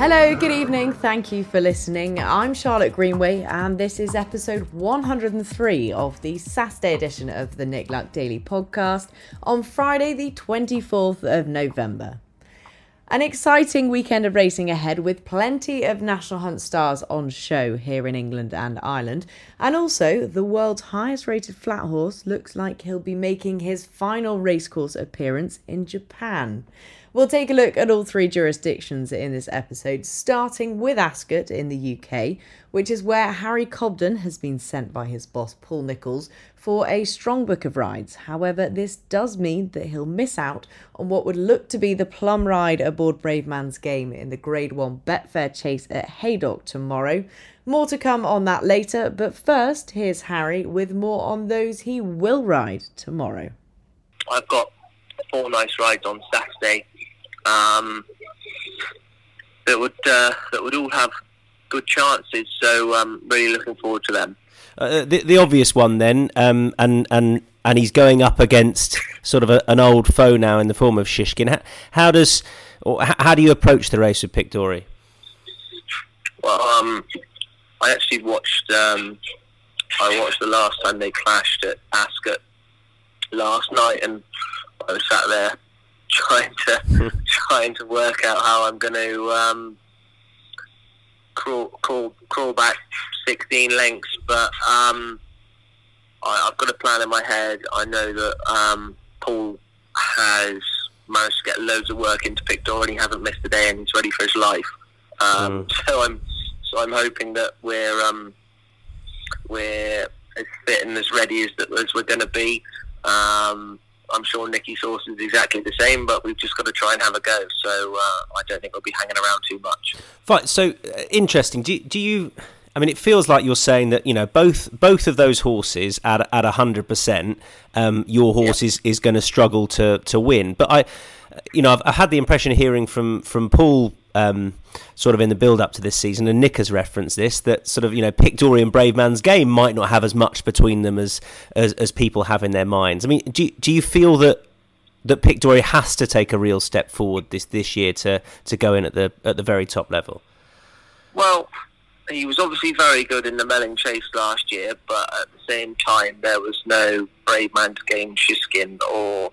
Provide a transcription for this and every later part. Hello, good evening. Thank you for listening. I'm Charlotte Greenway and this is episode 103 of the Saturday edition of the Nick Luck Daily podcast on Friday the 24th of November. An exciting weekend of racing ahead with plenty of National Hunt stars on show here in England and Ireland. And also the world's highest rated flat horse looks like he'll be making his final racecourse appearance in Japan. We'll take a look at all three jurisdictions in this episode, starting with Ascot in the UK, which is where Harry Cobden has been sent by his boss Paul Nicholls for a strong book of rides. However, this does mean that he'll miss out on what would look to be the plum ride aboard Bravemansgame in the Grade 1 Betfair Chase at Haydock tomorrow. More to come on that later, but first, here's Harry with more on those he will ride tomorrow. I've got four nice rides on Saturday. That would all have good chances, so really looking forward to them. The obvious one then, and he's going up against sort of an old foe now in the form of Shishkin. How do you approach the race with Pic D'Orhy? Well, I actually watched the last time they clashed at Ascot last night, and I was sat there trying to work out how I'm going to crawl back 16 lengths, but I've got a plan in my head. I know that Paul has managed to get loads of work into Pic D'Orhy. He hasn't missed a day, and he's ready for his life. So I'm hoping that we're as fit and as ready as we're going to be. I'm sure Nicky's horse is exactly the same, but we've just got to try and have a go. So I don't think we'll be hanging around too much. Fine. So interesting. Do you? I mean, it feels like you're saying that, you know, both of those horses at 100%, your horse is going to struggle to win. But I've had the impression of hearing from Paul, sort of in the build up to this season, and Nick has referenced this, that sort of, you know, Pic D'Orhy and Bravemansgame might not have as much between them as people have in their minds. I mean, do you feel that Pic D'Orhy has to take a real step forward this year to go in at the very top level? Well, he was obviously very good in the Melling Chase last year, but at the same time there was no Bravemansgame, Shishkin or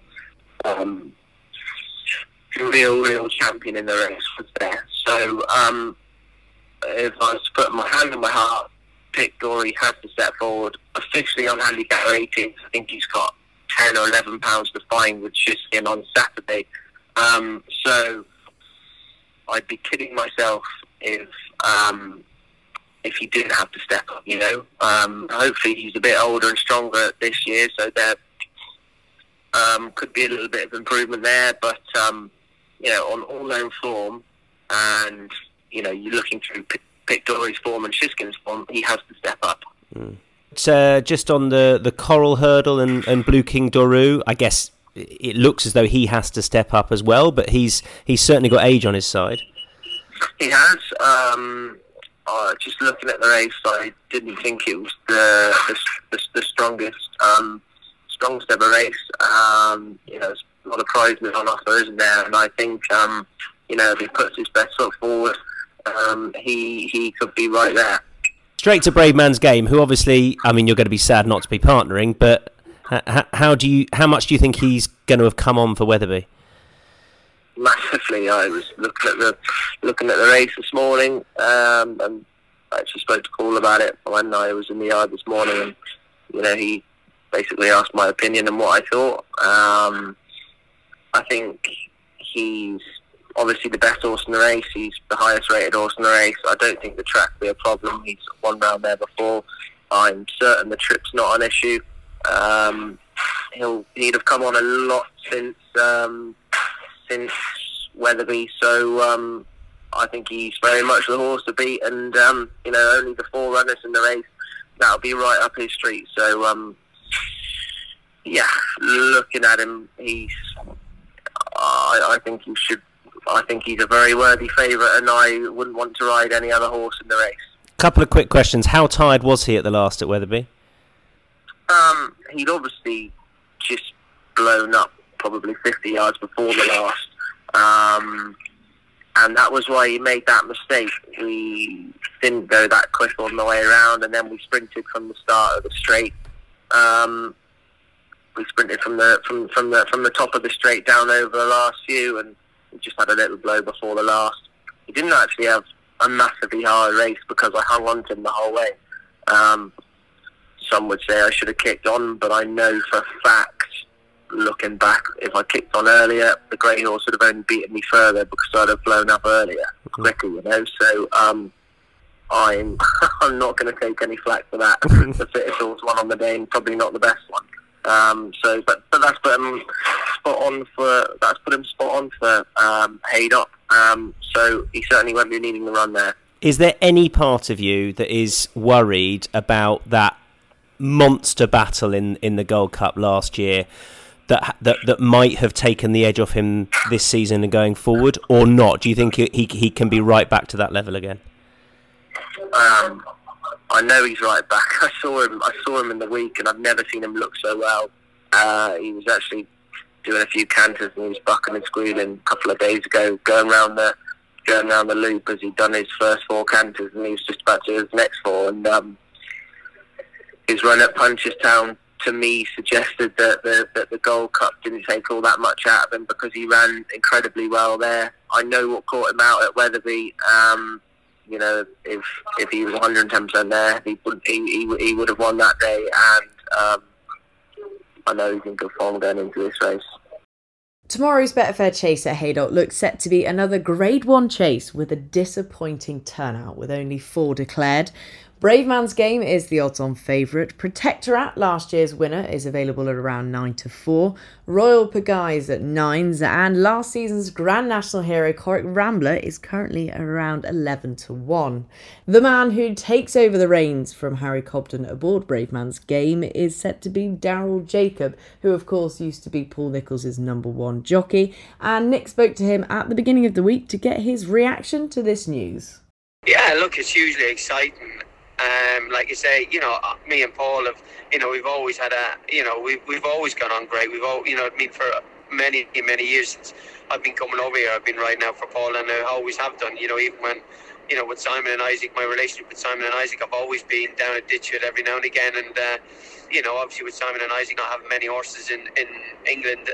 real champion in the race was there. So if I was to put my hand in my heart, Pic D'Orhy has to step forward. Officially on handicap 18, I think he's got 10 or 11 pounds to find with Shishkin on Saturday. So I'd be kidding myself if he didn't have to step up, you know. Hopefully he's a bit older and stronger this year, so there could be a little bit of improvement there, but you know, on all-round form, and you know, you're looking through Pic D'Orhy's form and Shishkin's form, he has to step up. It's just on the Coral Hurdle and Blue King Dorey, I guess it looks as though he has to step up as well, but he's certainly got age on his side. He has. Just looking at the race, I didn't think it was the strongest ever race. You know, there's a lot of prizes on offer, isn't there? And I think, you know, if he puts his best foot forward, he could be right there. Straight to Bravemansgame, who obviously, I mean, you're going to be sad not to be partnering, but how much do you think he's going to have come on for Weatherby? Massively. I was looking at the race this morning, and I actually spoke to Paul about it when I was in the yard this morning, and you know, he basically asked my opinion and what I thought. I think he's obviously the best horse in the race. He's the highest rated horse in the race. I don't think the track will be a problem. He's won round there before. I'm certain the trip's not an issue. He'd have come on a lot since Weatherby, so I think he's very much the horse to beat, and only the four runners in the race, that'll be right up his street. So looking at him, I think he's a very worthy favourite, and I wouldn't want to ride any other horse in the race. Couple of quick questions. How tired was he at the last at Weatherby? He'd obviously just blown up probably 50 yards before the last. And that was why he made that mistake. We didn't go that quick on the way around, and then we sprinted from the start of the straight. We sprinted from the top of the straight down over the last few, and we just had a little blow before the last. He didn't actually have a massively hard race because I hung on to him the whole way. Some would say I should have kicked on, but I know for a fact, looking back, if I kicked on earlier, the grey horse would have only beaten me further because I'd have blown up earlier, quicker, So I'm not going to take any flack for that. The fittest horse won on the day, and probably not the best one. But that's put him spot on for Haydock. So he certainly won't be needing the run there. Is there any part of you that is worried about that monster battle in the Gold Cup last year that might have taken the edge off him this season and going forward, or not? Do you think he can be right back to that level again? I know he's right back. I saw him in the week, and I've never seen him look so well. He was actually doing a few canters, and he was bucking and squealing a couple of days ago, going round the loop as he'd done his first four canters, and he was just about to do his next four. And his run at Punchestown, to me, suggested that the Gold Cup didn't take all that much out of him because he ran incredibly well there. I know what caught him out at Weatherby. If he was 110% there, he would have won that day. And I know he's in good form going into this race. Tomorrow's Betfair Chase at Haydock looks set to be another Grade 1 chase with a disappointing turnout, with only 4 declared. Bravemansgame is the odds-on favourite. Protektorat, last year's winner, is available at around 9-4. Royal Pagaille is at 9s, and last season's Grand National hero Corach Rambler is currently around 11-1. The man who takes over the reins from Harry Cobden aboard Bravemansgame is set to be Daryl Jacob, who of course used to be Paul Nicholls' #1 jockey. And Nick spoke to him at the beginning of the week to get his reaction to this news. Yeah, look, it's hugely exciting. Like you say, me and Paul have, we've always had we've always gone on great. We've all, for many, many years since I've been coming over here, I've been riding out for Paul, and I always have done, even when, with Simon and Isaac, my relationship with Simon and Isaac, I've always been down at Ditchford every now and again. And, obviously with Simon and Isaac not having many horses in England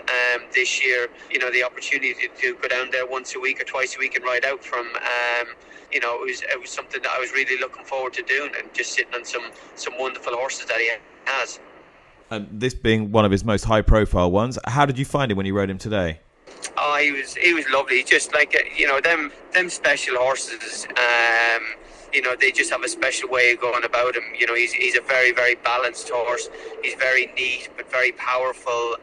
this year, the opportunity to go down there once a week or twice a week and ride out from, it was something that I was really looking forward to doing, and just sitting on some wonderful horses that he has. This being one of his most high-profile ones, how did you find him when you rode him today? Oh, he was lovely. Just like them special horses. They just have a special way of going about him. He's a very, very balanced horse. He's very neat but very powerful,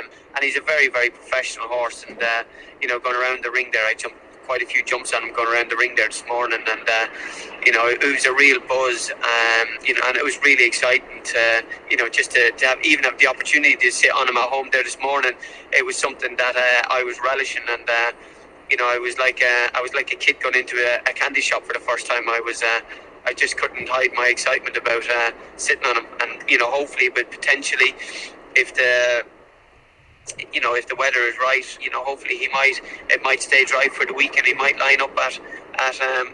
and he's a very, very professional horse. And going around the ring there, I jumped quite a few jumps on him going around the ring there this morning, and it was a real buzz, and it was really exciting to just to have the opportunity to sit on him at home there this morning. It was something that I was relishing, and I was like a kid going into a candy shop for the first time. I just couldn't hide my excitement about sitting on him, and hopefully, but potentially, if the weather is right, hopefully it might stay dry for the week, and he might line up at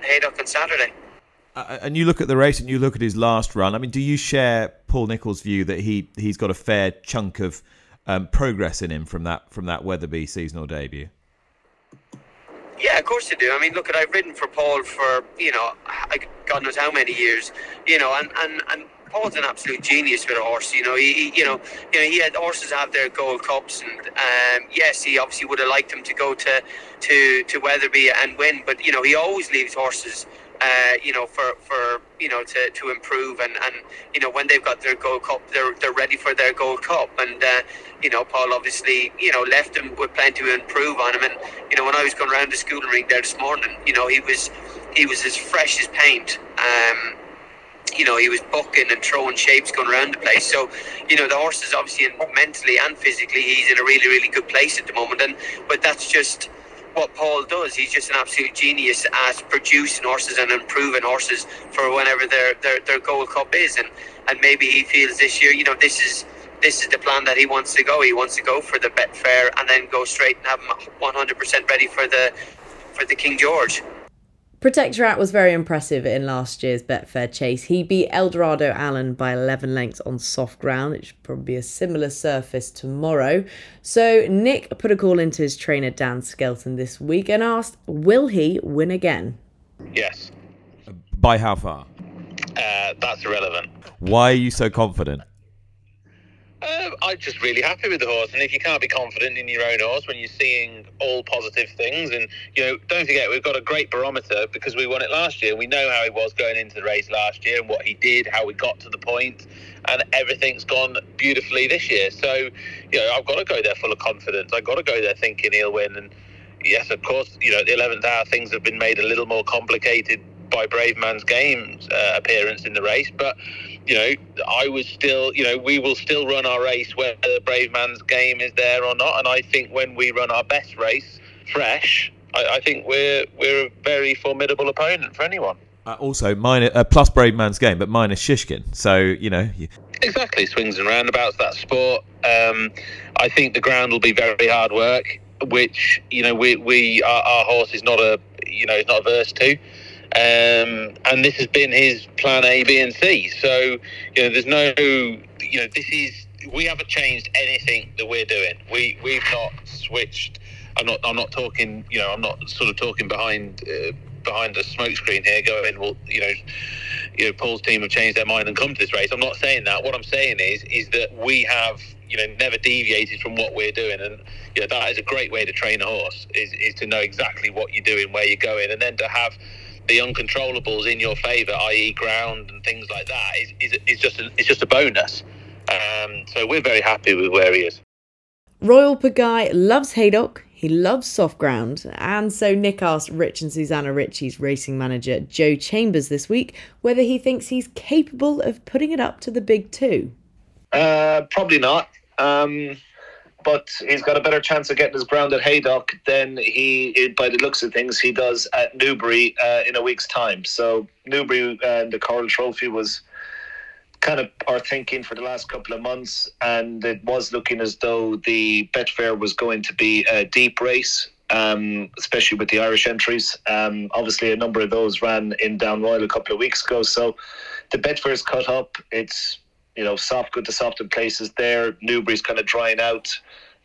Haydock on Saturday. And you look at the race, and you look at his last run. I mean, do you share Paul Nicholls' view that he's got a fair chunk of progress in him from that Weatherby seasonal debut? Yeah, of course I do. I mean, look, I've ridden for Paul for God knows how many years, and Paul's an absolute genius with a horse. He had horses have their Gold Cups, and yes, he obviously would have liked them to go to Weatherby and win, but he always leaves horses to improve, and when they've got their Gold Cup, they're ready for their Gold Cup. And Paul obviously left him with plenty to improve on him. And when I was going around the school ring there this morning, he was as fresh as paint. He was bucking and throwing shapes going around the place. So, the horse is obviously, mentally and physically, he's in a really, really good place at the moment. But that's just what Paul does. He's just an absolute genius at producing horses and improving horses for whenever their Gold Cup is. And maybe he feels this year, this is the plan that he wants to go. He wants to go for the Betfair and then go straight and have him 100% ready for the King George. Protektorat was very impressive in last year's Betfair Chase. He beat Eldorado Allen by 11 lengths on soft ground, which should probably be a similar surface tomorrow. So Nick put a call into his trainer Dan Skelton this week and asked, will he win again? Yes. By how far? That's irrelevant. Why are you so confident? I'm just really happy with the horse, and if you can't be confident in your own horse when you're seeing all positive things, and don't forget we've got a great barometer because we won it last year. We know how he was going into the race last year and what he did, how we got to the point, and everything's gone beautifully this year. So I've got to go there full of confidence. I've got to go there thinking he'll win. And yes, of course, at the 11th hour things have been made a little more complicated by Bravemansgame's appearance in the race, but I was still, we will still run our race whether Bravemansgame is there or not. And I think when we run our best race fresh, I think we're a very formidable opponent for anyone. Also, minus, plus Bravemansgame, but minus Shishkin. So, Exactly, swings and roundabouts, that sport. I think the ground will be very hard work, which, our horse is not is not averse to. And this has been his plan A, B and C. So, there's no, we haven't changed anything that we're doing. We've not switched. I'm not talking, I'm not sort of talking behind the smoke screen here going, well, Paul's team have changed their mind and come to this race. I'm not saying that. What I'm saying is that we have, never deviated from what we're doing, and that is a great way to train a horse is to know exactly what you're doing, where you're going, and then to have the uncontrollables in your favour, i.e. ground and things like that, is just a bonus. So we're very happy with where he is. Royal Pagaille loves Haydock, he loves soft ground, and so Nick asked Rich and Susanna Ritchie's racing manager Joe Chambers this week whether he thinks he's capable of putting it up to the big two. Probably not. But he's got a better chance of getting his ground at Haydock than he, by the looks of things, he does at Newbury in a week's time. So Newbury and the Coral Trophy was kind of our thinking for the last couple of months, and it was looking as though the Betfair was going to be a deep race, especially with the Irish entries. Obviously, a number of those ran in Down Royal a couple of weeks ago. So the Betfair's cut up. It's soft, good to soft in places there. Newbury's kind of drying out.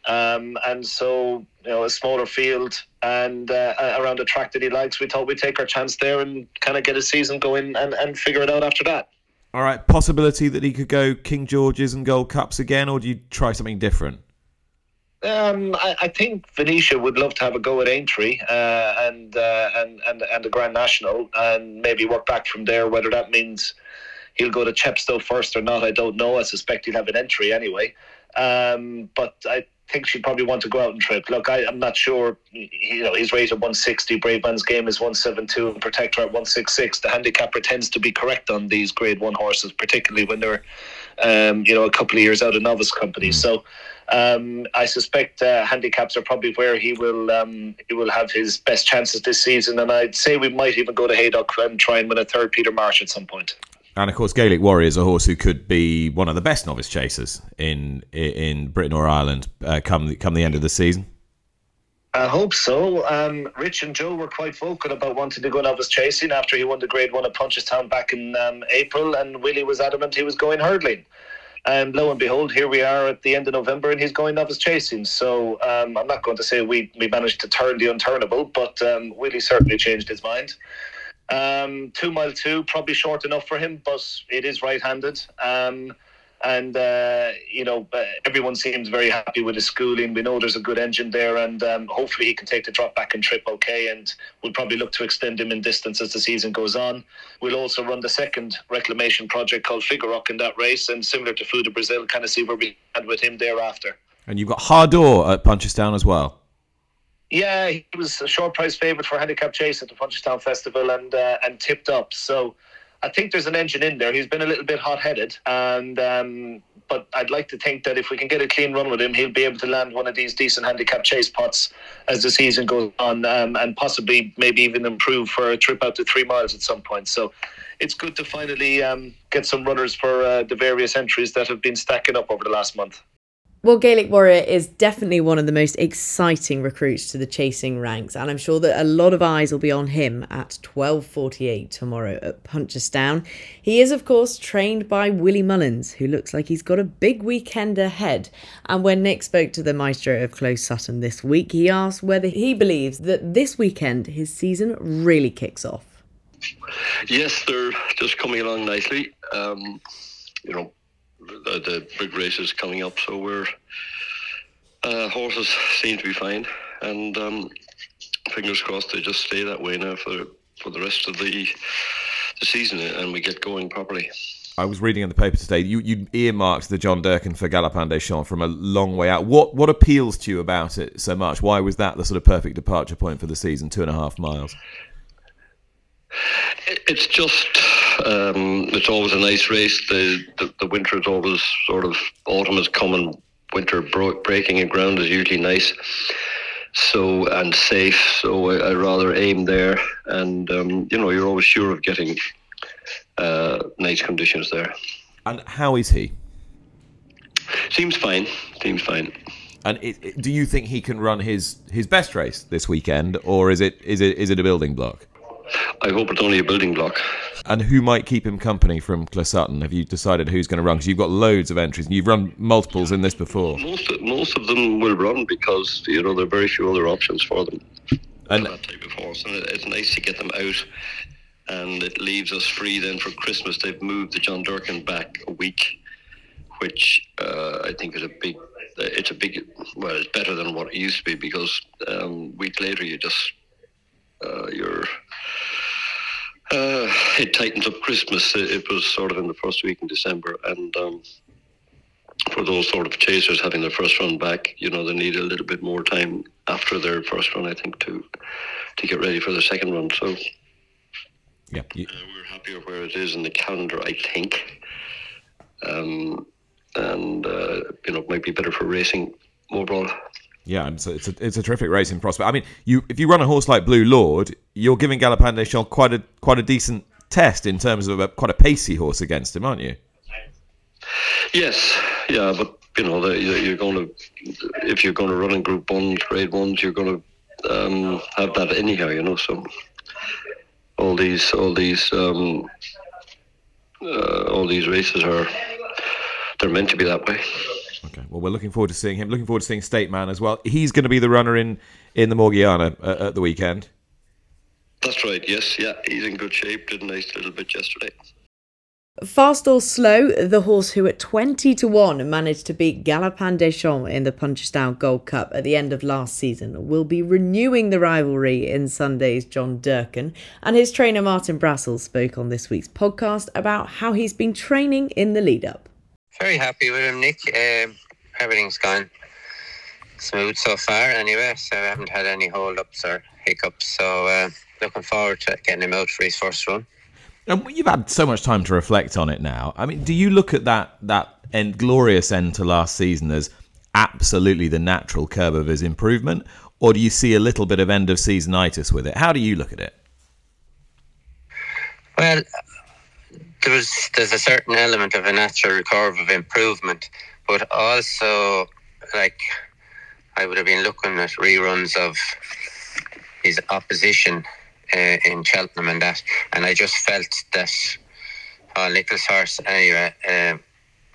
And so, a smaller field and around a track that he likes, we thought we'd take our chance there and kind of get a season going and figure it out after that. All right, possibility that he could go King George's and Gold Cups again, or do you try something different? I think Venetia would love to have a go at Aintree and the Grand National and maybe work back from there, whether that means he'll go to Chepstow first or not, I don't know. I suspect he'll have an entry anyway. But I think she'd probably want to go out and trip. Look, I'm not sure. He's rated 160. Bravemansgame is 172 and Protektorat 166. The handicap pretends to be correct on these Grade 1 horses, particularly when they're, a couple of years out of novice company. So I suspect handicaps are probably where he will have his best chances this season. And I'd say we might even go to Haydock and try and win a third Peter Marsh at some point. And of course, Gaelic Warrior is a horse who could be one of the best novice chasers in Britain or Ireland come the end of the season. I hope so. Rich and Joe were quite vocal about wanting to go novice chasing after he won the Grade 1 at Punchestown back in April, and Willie was adamant he was going hurdling. And lo and behold, here we are at the end of November and he's going novice chasing. So I'm not going to say we managed to turn the unturnable, but Willie certainly changed his mind. 2 mile 2 probably short enough for him, but it is right-handed. And, you know, everyone seems very happy with his schooling. We know there's a good engine there, and hopefully he can take the drop back and trip okay, and we'll probably look to extend him in distance as the season goes on. We'll also run the second reclamation project called Figurock in that race, and similar to Food of Brazil, kind of see where we had with him thereafter. And you've got Hardor at Punchestown as well. Yeah, he was a short price favourite for Handicap Chase at the Punchestown Festival and tipped up, so... I think there's an engine in there. He's been a little bit hot-headed, and but I'd like to think that if we can get a clean run with him, he'll be able to land one of these decent handicap chase pots as the season goes on, and possibly maybe even improve for a trip out to 3 miles at some point. So it's good to finally get some runners for the various entries that have been stacking up over the last month. Well, Gaelic Warrior is definitely one of the most exciting recruits to the chasing ranks, and I'm sure that a lot of eyes will be on him at 12:48 tomorrow at Punchestown. He is, of course, trained by Willie Mullins, who looks like he's got a big weekend ahead. And when Nick spoke to the maestro of Closutton this week, he asked whether he believes that this weekend his season really kicks off. Yes, they're just coming along nicely. You know, the big race is coming up, so we're horses seem to be fine, and fingers crossed they just stay that way now for the rest of the season and we get going properly. I was reading in the paper today, you earmarked the John Durkin for Galopin Des Champs from a long way out. What appeals to you about it so much? Why was that the sort of perfect departure point for the season, 2.5 miles? It's just it's always a nice race. The winter is always sort of, autumn is coming, winter breaking and ground is usually nice, so, and safe, so I rather aim there, and you know, you're always sure of getting nice conditions there. And how is he? Seems fine. And do you think he can run his best race this weekend, or is it a building block? I hope it's only a building block. And who might keep him company from Closutton? Have you decided who's going to run? Because you've got loads of entries and you've run multiples in this before. Most of them will run because, you know, there are very few other options for them. And that type of horse, and it's nice to get them out, and it leaves us free then for Christmas. They've moved the John Durkin back a week, which I think is well, it's better than what it used to be, because a week later you just... it tightens up Christmas. It was sort of in the first week in December, and for those sort of chasers having their first run back, you know, they need a little bit more time after their first run, I think, to get ready for their second run. So yeah, we're happier where it is in the calendar, I think, and you know, it might be better for racing overall. Yeah, and so it's a terrific racing prospect. I mean, if you run a horse like Blue Lord, you're giving Galopin Des Champs quite a decent test in terms of quite a pacey horse against him, aren't you? Yes, yeah, but you know, if you're going to run in Group 1, Grade 1s, you're going to have that anyhow, you know. So all these races they're meant to be that way. Okay, well, we're looking forward to seeing him. Looking forward to seeing Stateman as well. He's going to be the runner in the Morgiana at the weekend. That's right, yes. Yeah, he's in good shape. Did a nice little bit yesterday. Fast or Slow, the horse who at 20-1 managed to beat Galopin Des Champs in the Punchestown Gold Cup at the end of last season, will be renewing the rivalry in Sunday's John Durkin, and his trainer Martin Brassel spoke on this week's podcast about how he's been training in the lead-up. Very happy with him, Nick. Everything's gone smooth so far anyway, so I haven't had any hold-ups or hiccups, so looking forward to getting him out for his first run. And you've had so much time to reflect on it now. I mean, do you look at that glorious end to last season as absolutely the natural curve of his improvement, or do you see a little bit of end-of-seasonitis with it? How do you look at it? Well... There's a certain element of a natural curve of improvement, but also, like, I would have been looking at reruns of his opposition in Cheltenham and that, and I just felt that Paul Nicholls' horse, anyway,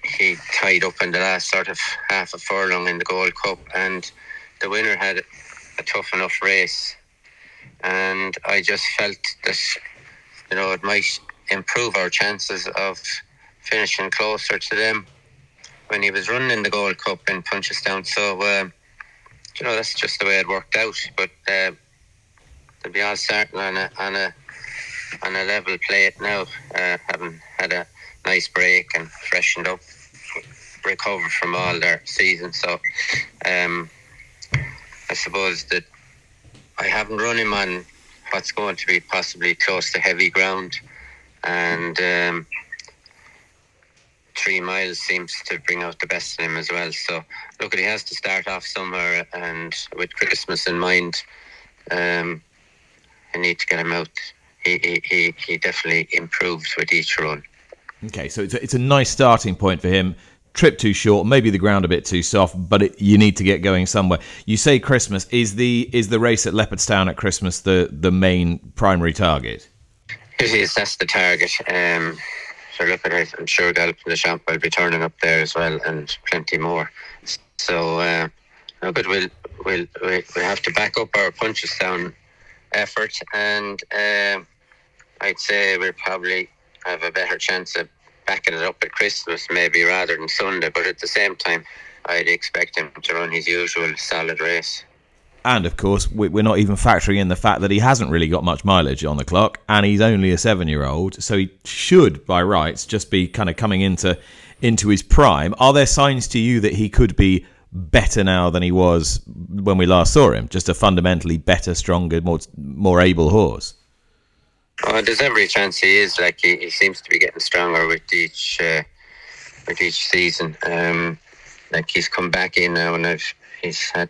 he tied up in the last sort of half a furlong in the Gold Cup, and the winner had a tough enough race, and I just felt that, you know, it might improve our chances of finishing closer to them when he was running in the Gold Cup in Punchestown. So, you know, that's just the way it worked out. But to be all starting on a level plate now, having had a nice break and freshened up, recovered from all their season. So, I suppose that I haven't run him on what's going to be possibly close to heavy ground, and 3 miles seems to bring out the best in him as well. So look, he has to start off somewhere, and with Christmas in mind, I need to get him out. He definitely improves with each run. Okay, so it's a nice starting point for him. Trip too short, maybe the ground a bit too soft, but you need to get going somewhere. You say Christmas. Is the race at Leopardstown at Christmas the main primary target? It is. That's the target. So look, I'm sure Galopin Des Champs will be turning up there as well, and plenty more. So no good. We'll have to back up our Punchestown effort, and I'd say we'll probably have a better chance of backing it up at Christmas maybe rather than Sunday, but at the same time I'd expect him to run his usual solid race. And of course we're not even factoring in the fact that he hasn't really got much mileage on the clock, and he's only a 7-year-old, so he should by rights just be kind of coming into his prime. Are there signs to you that he could be better now than he was when we last saw him, just a fundamentally better, stronger, more able horse? Oh, there's every chance he is. Like he seems to be getting stronger with each season. Like he's come back in now, and he's had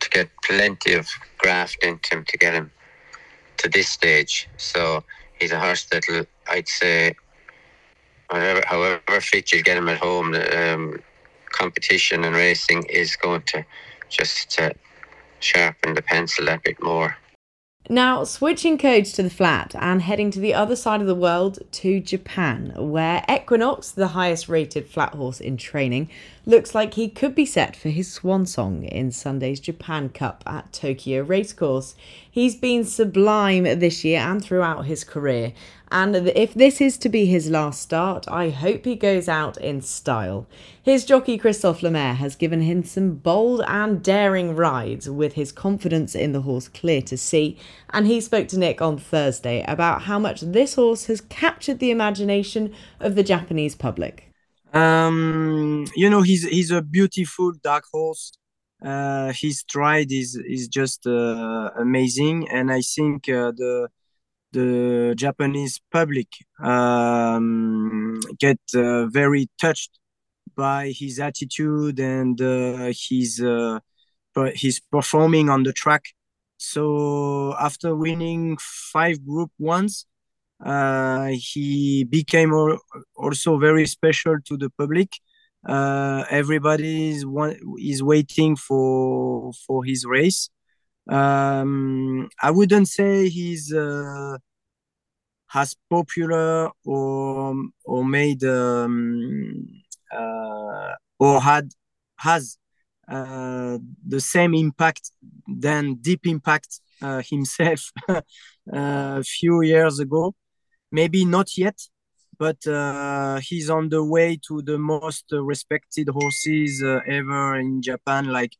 to get plenty of graft into him to get him to this stage. So he's a horse that'll, I'd say, however fit you get him at home, competition and racing is going to just sharpen the pencil a bit more. Now, switching codes to the flat and heading to the other side of the world to Japan, where Equinox, the highest rated flat horse in training, looks like he could be set for his swan song in Sunday's Japan Cup at Tokyo Racecourse. He's been sublime this year and throughout his career, and if this is to be his last start, I hope he goes out in style. His jockey Christophe Lemaire has given him some bold and daring rides with his confidence in the horse clear to see, and he spoke to Nick on Thursday about how much this horse has captured the imagination of the Japanese public. You know, he's a beautiful dark horse. His stride is just amazing, and I think the Japanese public get very touched by his attitude and his performing on the track. So after winning 5 Group 1s, he became also very special to the public. Everybody is waiting for his race. I wouldn't say he's as popular or made or has the same impact than Deep Impact himself a few years ago. Maybe not yet, but he's on the way to the most respected horses ever in Japan, like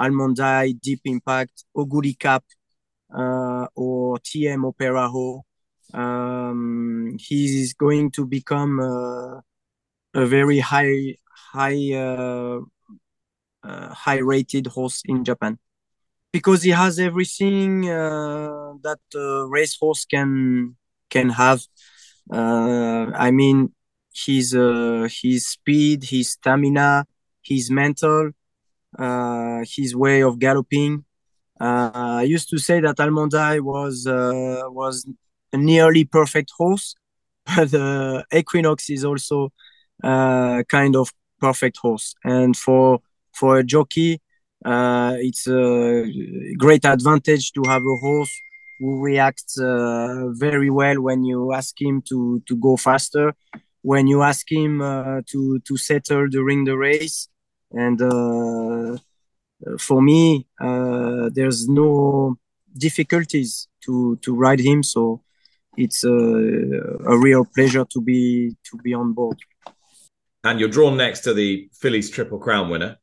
Almond Eye, Deep Impact, Oguri Cap, or TM Opera Ho. He is going to become a very high rated horse in Japan, because he has everything that a racehorse can have. I mean, his speed, his stamina, his mental, his way of galloping. I used to say that Almond Eye was a nearly perfect horse, but Equinox is also kind of perfect horse. And for a jockey, it's a great advantage to have a horse who reacts very well when you ask him to go faster, when you ask him to settle during the race. And for me, there's no difficulties to ride him, so it's a real pleasure to be on board. And you're drawn next to the Phillies Triple Crown winner,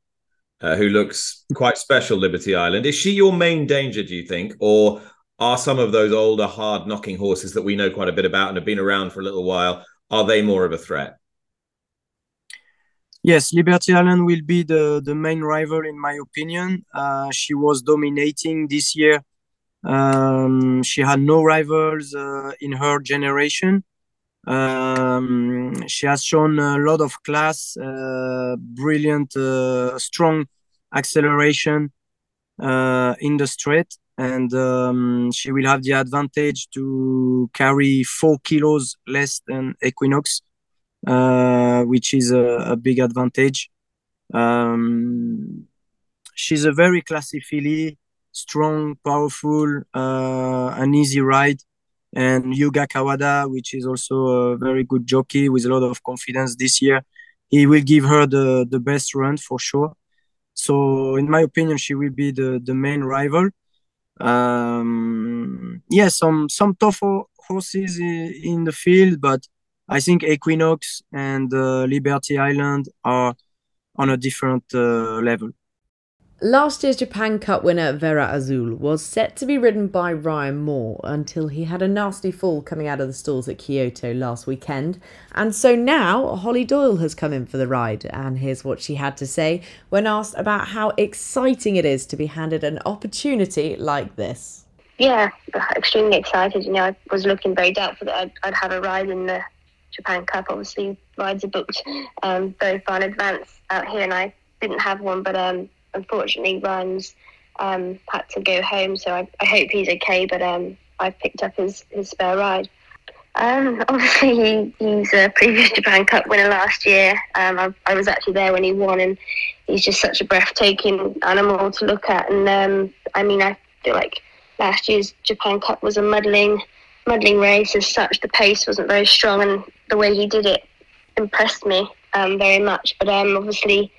who looks quite special, Liberty Island. Is she your main danger, do you think? Or are some of those older, hard-knocking horses that we know quite a bit about and have been around for a little while, are they more of a threat? Yes, Liberty Island will be the main rival, in my opinion. She was dominating this year. She had no rivals in her generation. She has shown a lot of class, brilliant, strong acceleration in the straight, and she will have the advantage to carry 4 kilos less than Equinox, which is a big advantage. She's a very classy filly, strong, powerful, an easy ride. And Yuga Kawada, which is also a very good jockey with a lot of confidence this year, he will give her the best run for sure. So in my opinion, she will be the main rival. Yeah, some tougher horses in the field, but I think Equinox and Liberty Island are on a different level. Last year's Japan Cup winner Vera Azul was set to be ridden by Ryan Moore until he had a nasty fall coming out of the stalls at Kyoto last weekend. And so now Holly Doyle has come in for the ride, and here's what she had to say when asked about how exciting it is to be handed an opportunity like this. Yeah, extremely excited. You know, I was looking very doubtful that I'd have a ride in the Japan Cup. Obviously, rides are booked very far in advance out here, and I didn't have one, but unfortunately, Ryan's had to go home, so I hope he's okay, but I've picked up his spare ride. Obviously, he's a previous Japan Cup winner last year. I was actually there when he won, and he's just such a breathtaking animal to look at. And I mean, I feel like last year's Japan Cup was a muddling race. As such, the pace wasn't very strong, and the way he did it impressed me very much. But obviously,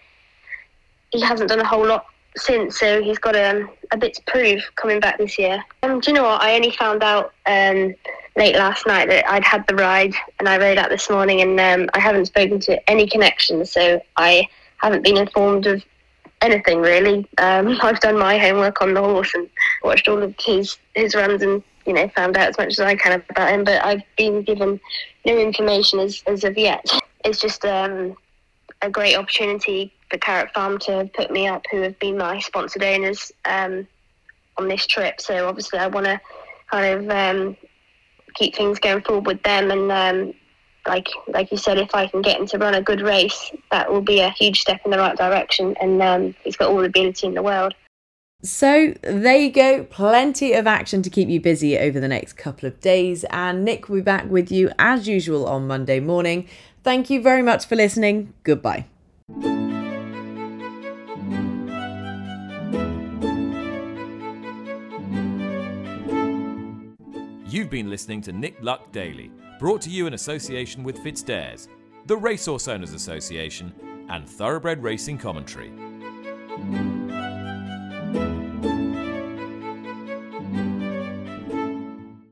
he hasn't done a whole lot since, so he's got a bit to prove coming back this year. Do you know what? I only found out late last night that I'd had the ride, and I rode out this morning, and I haven't spoken to any connections, so I haven't been informed of anything, really. I've done my homework on the horse and watched all of his runs and, you know, found out as much as I can about him, but I've been given no information as of yet. It's just a great opportunity for Carrot Farm to put me up, who have been my sponsored owners on this trip. So obviously I want to kind of keep things going forward with them, and like you said, if I can get him to run a good race, that will be a huge step in the right direction, and he's got all the ability in the world. So there you go, plenty of action to keep you busy over the next couple of days, and Nick will be back with you as usual on Monday morning. Thank you very much for listening. Goodbye. You've been listening to Nick Luck Daily, brought to you in association with Fitzdares, the Racehorse Owners Association, and Thoroughbred Racing Commentary.